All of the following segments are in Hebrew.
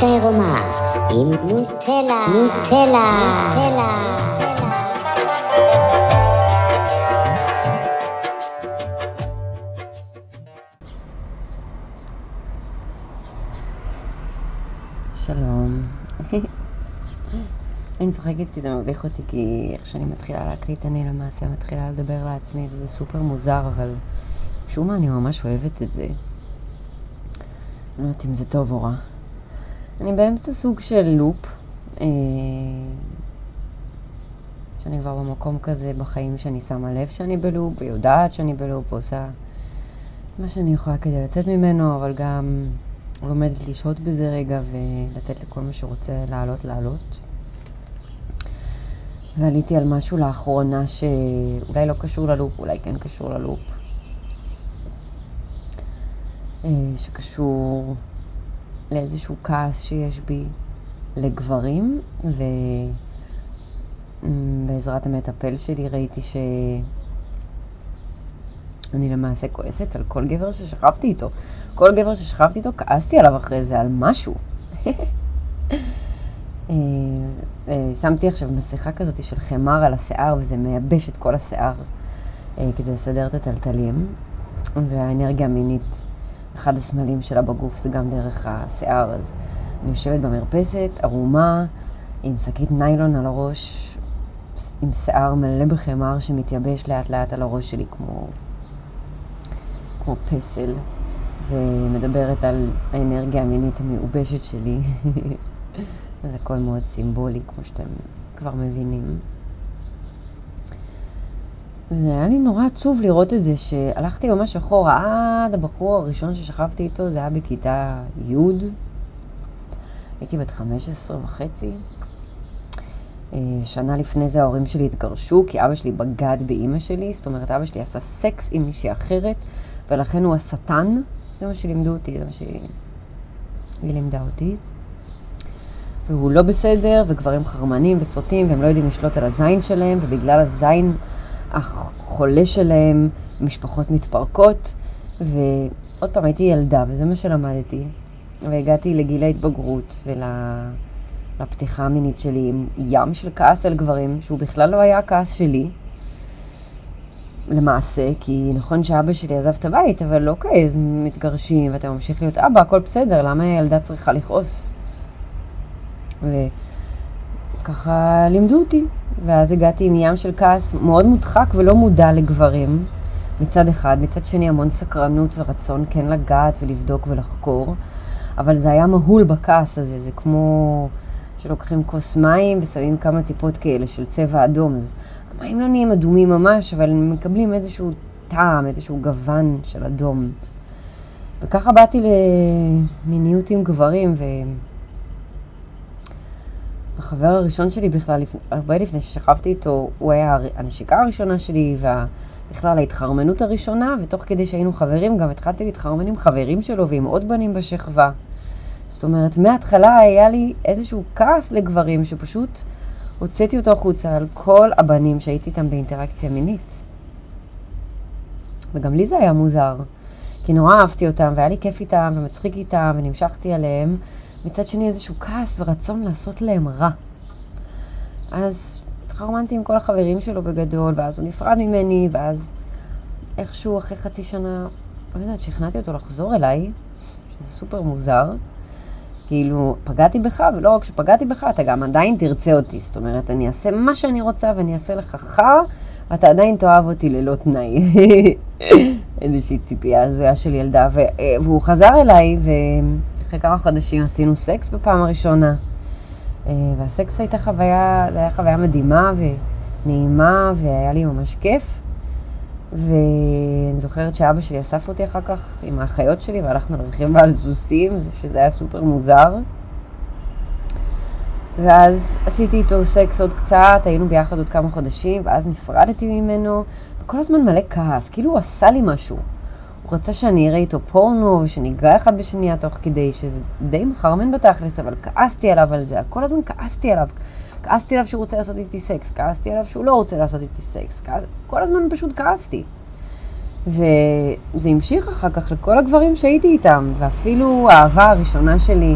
תה רומא עם נוטלה. שלום. אני צריך להגיד כי זה מביך אותי, כי איך שאני מתחילה להקליט אני למעשה מתחילה לדבר לעצמי, וזה סופר מוזר, אבל שום מה, אני ממש אוהבת את זה. אני לא יודעת אם זה טוב או רע. אני באמצע סוג של לופ, שאני כבר במקום כזה בחיים שאני שמה לב שאני בלופ, ויודעת שאני בלופ, ועושה מה שאני יכולה כדי לצאת ממנו, אבל גם לומדת לשהות בזה רגע ולתת לכל מה שרוצה לעלות. ועליתי על משהו לאחרונה שאולי לא קשור ללופ, אולי כן קשור ללופ. שקשור לאיזשהו כעס שיש בי לגברים, ובעזרת המטפל שלי ראיתי שאני למעשה כועסת על כל גבר ששכבתי איתו. כל גבר ששכבתי איתו כעסתי עליו אחרי זה, על משהו. שמתי עכשיו מסיכה כזאת של חמר על השיער, וזה מייבש את כל השיער כדי לסדר את הטלטלים. והאנרגיה המינית, אחד הסמלים שלה בגוף זה גם דרך השיער. אז אני יושבת במרפסת, ערומה, עם שקית ניילון על הראש, עם שיער מלא בחמר שמתייבש לאט לאט על הראש שלי כמו פסל, ומדברת על האנרגיה המינית המעובשת שלי. אז הכל מאוד סימבולי, כמו שאתם כבר מבינים. וזה היה לי נורא עצוב לראות את זה, שהלכתי ממש אחורה, עד הבחור הראשון ששכבתי איתו, זה היה בכיתה י', הייתי בת 15.5. שנה לפני זה ההורים שלי התגרשו, כי אבא שלי בגד באמא שלי, זאת אומרת, אבא שלי עשה סקס עם מישהי אחרת, ולכן הוא השטן, זה מה שלימדו אותי, זה מה שהיא לימדה אותי. והוא לא בסדר, וגברים חרמנים וסוטים, והם לא יודעים לשלוט על הזין שלהם, ובגלל הזין החולה שלהם משפחות מתפרקות. ועוד פעם הייתי ילדה, וזה מה שלמדתי. והגעתי לגיל ההתבגרות ולפתיחה המינית שלי עם ים של כעס על גברים, שהוא בכלל לא היה הכעס שלי. למעשה, כי נכון שאבא שלי עזב את הבית, אבל אוקיי, אז מתגרשים, ואתה ממשיך להיות אבא, הכל בסדר, למה הילדה צריכה לכעוס? וככה לימדו אותי, ואז הגעתי עם ים של כעס מאוד מודחק ולא מודע לגברים מצד אחד, מצד שני המון סקרנות ורצון כן לגעת ולבדוק ולחקור, אבל זה היה מהול בכעס הזה. זה כמו שלוקחים כוס מים ושמים כמה טיפות כאלה של צבע אדום, אז המים לא נהיים אדומים ממש, אבל הם מקבלים איזשהו טעם, איזשהו גוון של אדום. וככה באתי למיניות עם גברים, ו החבר הראשון שלי בכלל, הרבה לפני ששכבתי איתו, הוא היה הנשיקה הראשונה שלי, ובכלל ההתחרמנות הראשונה, ותוך כדי שהיינו חברים, גם התחלתי להתחרמן עם חברים שלו ועם עוד בנים בשכבה. זאת אומרת, מההתחלה היה לי איזשהו כעס לגברים, שפשוט הוצאתי אותו החוצה על כל הבנים שהייתי איתם באינטראקציה מינית. וגם לי זה היה מוזר, כי נורא אהבתי אותם, והיה לי כיף איתם, ומצחיק איתם, ונמשכתי עליהם, מצד שני איזשהו כעס ורצון לעשות להם רע. אז התחרמנתי עם כל החברים שלו בגדול, ואז הוא נפרד ממני, ואז איכשהו אחרי חצי שנה, לא יודעת, שכנעתי אותו לחזור אליי, שזה סופר מוזר. כאילו, פגעתי בך, ולא רק שפגעתי בך, אתה גם עדיין תרצה אותי. זאת אומרת, אני אעשה מה שאני רוצה, ואני אעשה לך חר, ואתה עדיין תאהב אותי ללא תנאי. איזושהי ציפייה הזויה של ילדה, והוא חזר אליי, אחרי כמה חודשים עשינו סקס בפעם הראשונה, והסקס הייתה חוויה, זה היה חוויה מדהימה ונעימה, והיה לי ממש כיף. ואני זוכרת שאבא שלי אסף אותי אחר כך עם האחיות שלי, והלכנו לרכיב על סוסים, שזה היה סופר מוזר. ואז עשיתי איתו סקס עוד קצת, היינו ביחד עוד כמה חודשים, ואז נפרדתי ממנו, וכל הזמן מלא כעס, כאילו הוא עשה לי משהו. הוא רצה שאני אראה איתו פורנו, ושניגע אחד בשנייה תוך כדי, שזה די מחרמן בתכלס, אבל כעסתי עליו על זה, כל הזמן כעסתי עליו. כעסתי עליו שהוא רוצה לעשות איתי סקס, כעסתי עליו שהוא לא רוצה לעשות איתי סקס, כל הזמן פשוט כעסתי. וזה המשיך אחר כך לכל הגברים שהייתי איתם, ואפילו האהבה הראשונה שלי,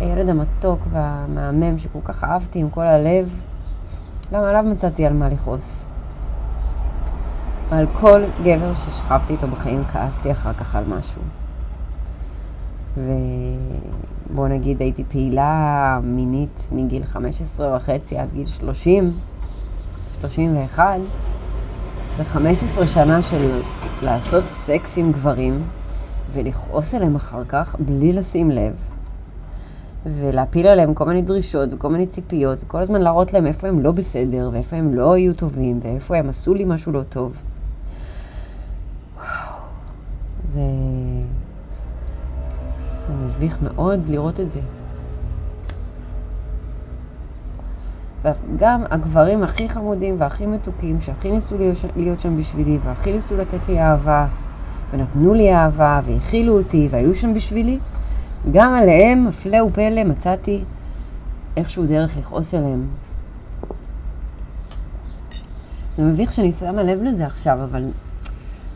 הילד המתוק והמאמם שכל כך אהבתי עם כל הלב, גם עליו מצאתי על מה לכעוס. ועל כל גבר ששכבתי איתו בחיים כעסתי אחר כך על משהו. ובוא נגיד הייתי פעילה מינית מגיל 15.5 עד גיל 31. זה 15 שנה של לעשות סקס עם גברים ולכעוס עליהם אחר כך בלי לשים לב. ולהפיל עליהם כל מיני דרישות וכל מיני ציפיות, וכל הזמן להראות להם איפה הם לא בסדר, ואיפה הם לא היו טובים, ואיפה הם עשו לי משהו לא טוב. זה מביך מאוד לראות את זה. וגם הגברים הכי חמודים והכי מתוקים, שהכי ניסו להיות שם בשבילי, והכי ניסו לתת לי אהבה, ונתנו לי אהבה, והכילו אותי, והיו שם בשבילי, גם עליהם, אפלה ופלא, מצאתי איכשהו דרך לכעוס עליהם. זה מביך שאני שמה לב לזה עכשיו, אבל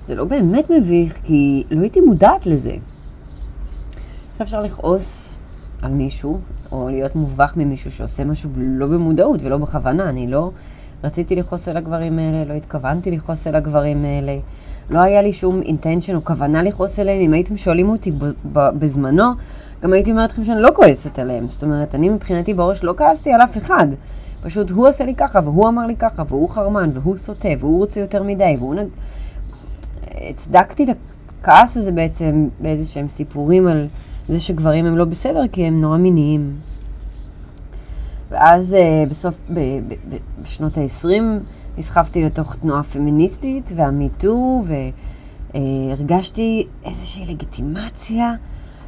זה לא באמת מביך, כי לא הייתי מודעת לזה. איך אפשר לכעוס על מישהו, או להיות מובך ממישהו שעושה משהו לא במודעות ולא בכוונה. אני לא רציתי לכעוס על הגברים האלה, לא התכוונתי לכעוס על הגברים האלה. לא היה לי שום אינטנשן או כוונה לכעוס עליהם. אם הייתם שואלים אותי בזמנו, גם הייתי אומרת לכם שאני לא כועסת עליהם. זאת אומרת, אני מבחינתי בראש לא כעסתי על אף אחד. פשוט הוא עשה לי ככה, והוא אמר לי ככה, והוא חרמן, והוא סוטה, והוא רוצה יותר מדי, והוא... הצדקתי את הכעס הזה בעצם באיזה שהם סיפורים על זה שגברים הם לא בסדר, כי הם נורא מיניים. ואז בסוף, בשנות ה-20, נסחפתי לתוך תנועה פמיניסטית והמיטו, והרגשתי איזושהי לגיטימציה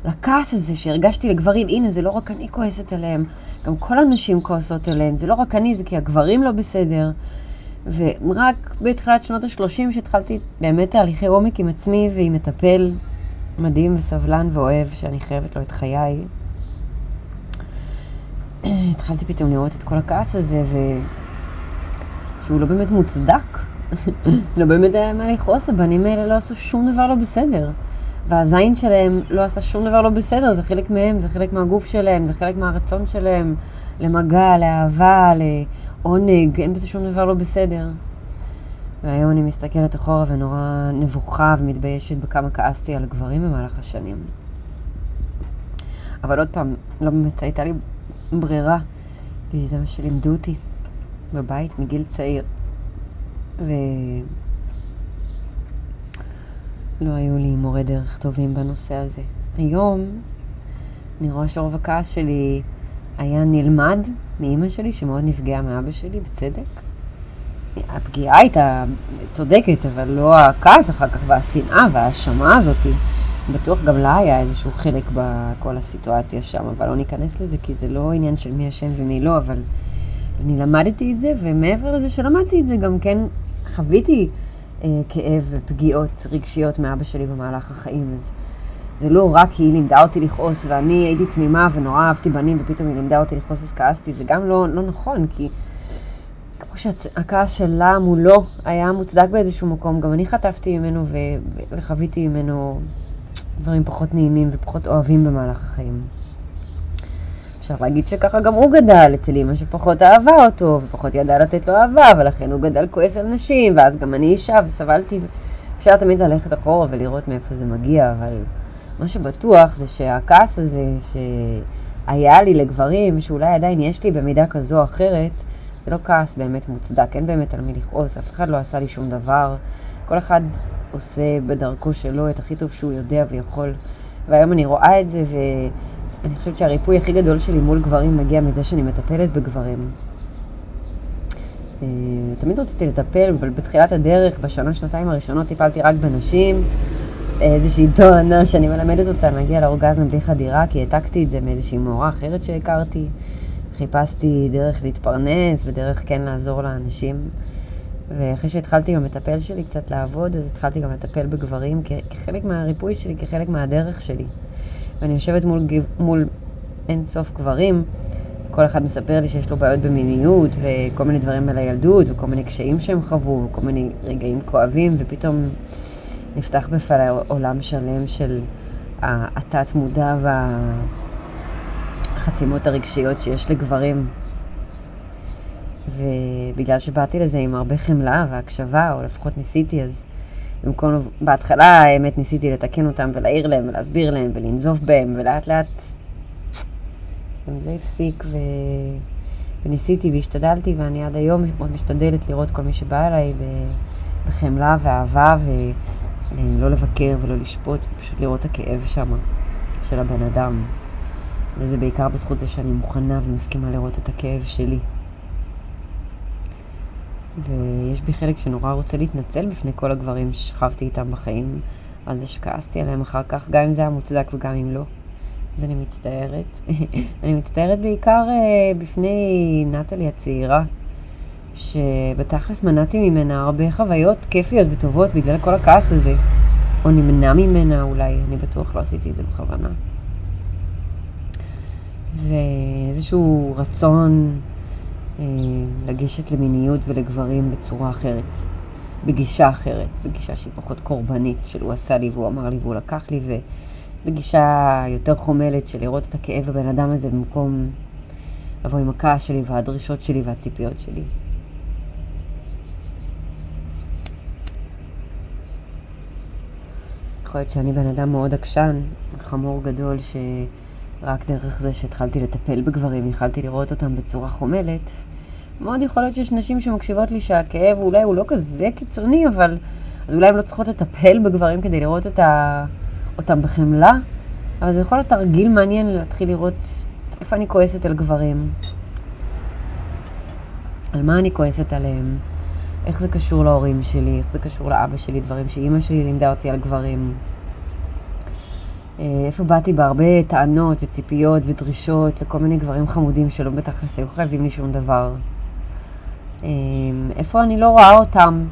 לכעס הזה שהרגשתי לגברים. הנה, זה לא רק אני כועסת עליהם, גם כל הנשים כועסות עליהם. זה לא רק אני, זה כי הגברים לא בסדר. ורק בתחילת שנות ה-30 שהתחלתי באמת תהליכי עומק עם עצמי ועם מטפל מדהים וסבלן ואוהב שאני חייבת לו את חיי. התחלתי פתאום לראות את כל הכעס הזה שהוא לא באמת מוצדק. לא באמת היה מה לכעוס, הבנים האלה לא עשו שום דבר לא בסדר. והזין שלהם לא עשה שום דבר לא בסדר, זה חלק מהם, זה חלק מהגוף שלהם, זה חלק מהרצון שלהם, למגע, לאהבה, לעונג, אין בזה שום דבר לא בסדר. והיום אני מסתכלת אחורה ונורא נבוכה ומתביישת בכמה כעסתי על גברים במהלך השנים. אבל עוד פעם, לא באמת הייתה לי ברירה, כי זה מה שלימדו אותי. בבית מגיל צעיר, ולא היו לי מורי דרך טובים בנושא הזה. היום אני רואה שרוב הכעס שלי היה נלמד מאמא שלי, שמאוד נפגעה מאבא שלי, בצדק. הפגיעה הייתה צודקת, אבל לא הכעס אחר כך, והשנאה וההשמה הזאת. בטוח גם לה היה איזשהו חלק בכל הסיטואציה שם, אבל לא ניכנס לזה, כי זה לא עניין של מי אשם ומי לא, אבל... אני למדתי את זה, ומעבר לזה שלמדתי את זה, גם כן חוויתי כאב ופגיעות רגשיות מאבא שלי במהלך החיים. אז זה לא רק כי היא לימדה אותי לכעוס, ואני הייתי תמימה ונורא אהבתי בנים, ופתאום היא לימדה אותי לכעוס אז כעסתי. זה גם לא נכון, כי כמו שהכעס שלה מולו היה מוצדק באיזשהו מקום, גם אני חטפתי ממנו וחוויתי ממנו דברים פחות נעימים ופחות אוהבים במהלך החיים. אפשר להגיד שככה גם הוא גדל, אצל אמא שפחות אהבה אותו, ופחות ידע לתת לו אהבה, ולכן הוא גדל כועס על נשים, ואז גם אני אישה וסבלתי. אפשר תמיד ללכת אחורה ולראות מאיפה זה מגיע, אבל מה שבטוח זה שהכעס הזה שהיה לי לגברים, שאולי עדיין יש לי במידה כזו או אחרת, זה לא כעס באמת מוצדק, אין באמת על מי לכעוס, אף אחד לא עשה לי שום דבר, כל אחד עושה בדרכו שלו את הכי טוב שהוא יודע ויכול, והיום אני רואה את זה אני חושבת שהריפוי הכי גדול שלי מול גברים מגיע מזה שאני מטפלת בגברים. תמיד רציתי לטפל, אבל בתחילת הדרך, בשנה, שנתיים הראשונות, טיפלתי רק בנשים. איזושהי תואנה שאני מלמדת אותה, מגיעה לאורגזמה בלי חדירה, כי העתקתי את זה מאיזושהי מורה אחרת שהכרתי. חיפשתי דרך להתפרנס ודרך כן לעזור לאנשים. ואחרי שהתחלתי עם המטפל שלי קצת לעבוד, אז התחלתי גם לטפל בגברים כחלק מהריפוי שלי, כחלק מהדרך שלי. ואני יושבת מול אין סוף גברים, כל אחד מספר לי שיש לו בעיות במיניות, וכל מיני דברים על הילדות, וכל מיני קשיים שהם חוו, וכל מיני רגעים כואבים, ופתאום נפתח בפני עולם שלם של התת מודע החסימות הרגשיות שיש לגברים. ובגלל שבאתי לזה עם הרבה חמלה והקשבה, או לפחות ניסיתי, אז במקום, בהתחלה האמת ניסיתי לתקן אותם ולהעיר להם ולהסביר להם ולנזוף בהם, ולאט לאט גם זה הפסיק וניסיתי והשתדלתי, ואני עד היום מאוד משתדלת לראות כל מי שבא אליי בחמלה ואהבה, ולא לבקר ולא לשפוט, ופשוט לראות הכאב שם של הבן אדם. וזה בעיקר בזכות זה שאני מוכנה ומסכימה לראות את הכאב שלי. ויש בי חלק שנורא רוצה להתנצל בפני כל הגברים ששכבתי איתם בחיים, על זה שכעסתי עליהם אחר כך, גם אם זה היה מוצדק וגם אם לא. אז אני מצטערת. אני מצטערת בעיקר בפני נטלי הצעירה, שבתכלס מנעתי ממנה הרבה חוויות כיפיות וטובות בגלל כל הכעס הזה. או נמנע ממנה אולי, אני בטוח לא עשיתי את זה בכוונה. ואיזשהו רצון לגשת למיניות ולגברים בצורה אחרת, בגישה אחרת, בגישה שהיא פחות קורבנית, שהוא עשה לי והוא אמר לי והוא לקח לי, ובגישה יותר חומלת של לראות את הכאב בבן אדם הזה במקום לבוא עם הכעס שלי והדרישות שלי והציפיות שלי. יכול להיות שאני בן אדם מאוד עקשן, חמור גדול, שרק דרך זה שהתחלתי לטפל בגברים, יכלתי לראות אותם בצורה חומלת. מאוד יכול להיות שיש נשים שמקשיבות לי שהכאב אולי הוא לא כזה קיצוני, אבל אז אולי הן לא צריכות לטפל בגברים כדי לראות אותם בחמלה, אבל זה יכול להיות תרגיל מעניין להתחיל לראות איפה אני כועסת על גברים, על מה אני כועסת עליהם, איך זה קשור להורים שלי, איך זה קשור לאבא שלי, דברים שאימא שלי לימדה אותי על גברים. איפה באתי בהרבה טענות וציפיות ודרישות לכל מיני גברים חמודים שלא בתכלס היו חייבים לי שום דבר. איפה אני לא רואה אותם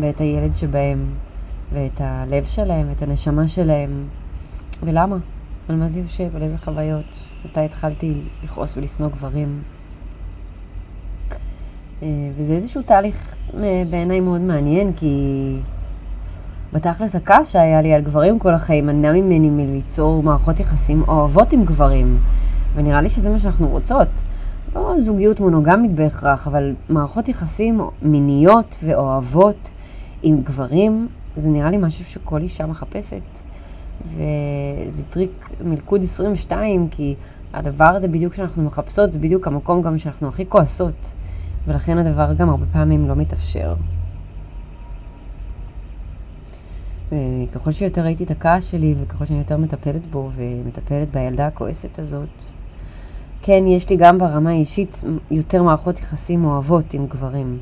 ואת הילד שבהם ואת הלב שלהם, את הנשמה שלהם. ולמה? על מה זה יושב? על איזה חוויות? מתי התחלתי לכעוס ולסנוע גברים? וזה איזשהו תהליך בעיניי מאוד מעניין, כי בתכלס הכעס שהיה לי על גברים כל החיים מנע ממני מליצור מערכות יחסים אוהבות עם גברים, ונראה לי שזה מה שאנחנו רוצות, לא זוגיות מונוגמית בהכרח, אבל מערכות יחסים מיניות ואוהבות עם גברים, זה נראה לי משהו שכל אישה מחפשת, וזה טריק מלכוד 22, כי הדבר הזה בדיוק שאנחנו מחפשות, זה בדיוק המקום גם שאנחנו הכי כועסות, ולכן הדבר גם הרבה פעמים לא מתאפשר. וככל שיותר ראיתי את הכעס שלי, וככל שאני יותר מטפלת בו, ומטפלת בילדה הכועסת הזאת, כן, יש לי גם ברמה האישית יותר מערכות יחסים אוהבות עם גברים.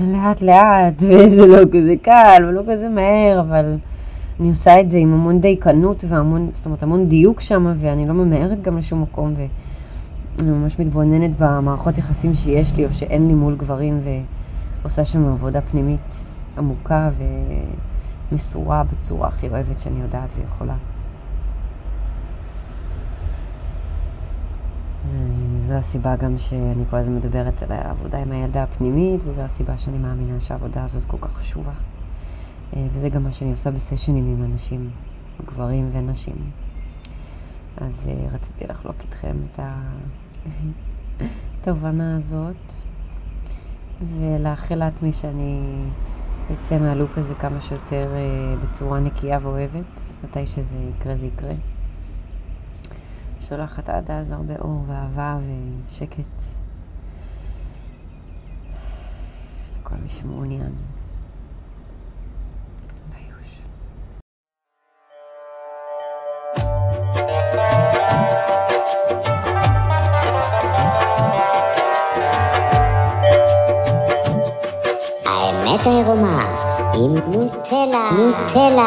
לאט לאט, וזה לא כזה קל, ולא כזה מהר, אבל אני עושה את זה עם המון דייקנות, והמון, זאת אומרת, המון דיוק שם, ואני לא ממהרת גם לשום מקום, אני ממש מתבוננת במערכות יחסים שיש לי או שאין לי מול גברים, ועושה שם עבודה פנימית עמוקה ומסורה בצורה הכי אוהבת שאני יודעת ויכולה. זו הסיבה גם שאני כל הזמן מדברת על העבודה עם הילדה הפנימית, וזו הסיבה שאני מאמינה שהעבודה הזאת כל כך חשובה. וזה גם מה שאני עושה בסשנים עם אנשים, גברים ונשים. אז רציתי לחלוק איתכם את התובנה הזאת, ולאחל לעצמי שאני אצא מהלופ הזה כמה שיותר בצורה נקייה ואוהבת. מתי שזה יקרה זה יקרה. שולחת עד אז הרבה אור ואהבה ושקט לכל מי שמעוניין. האמת העירומה עם נוטלה.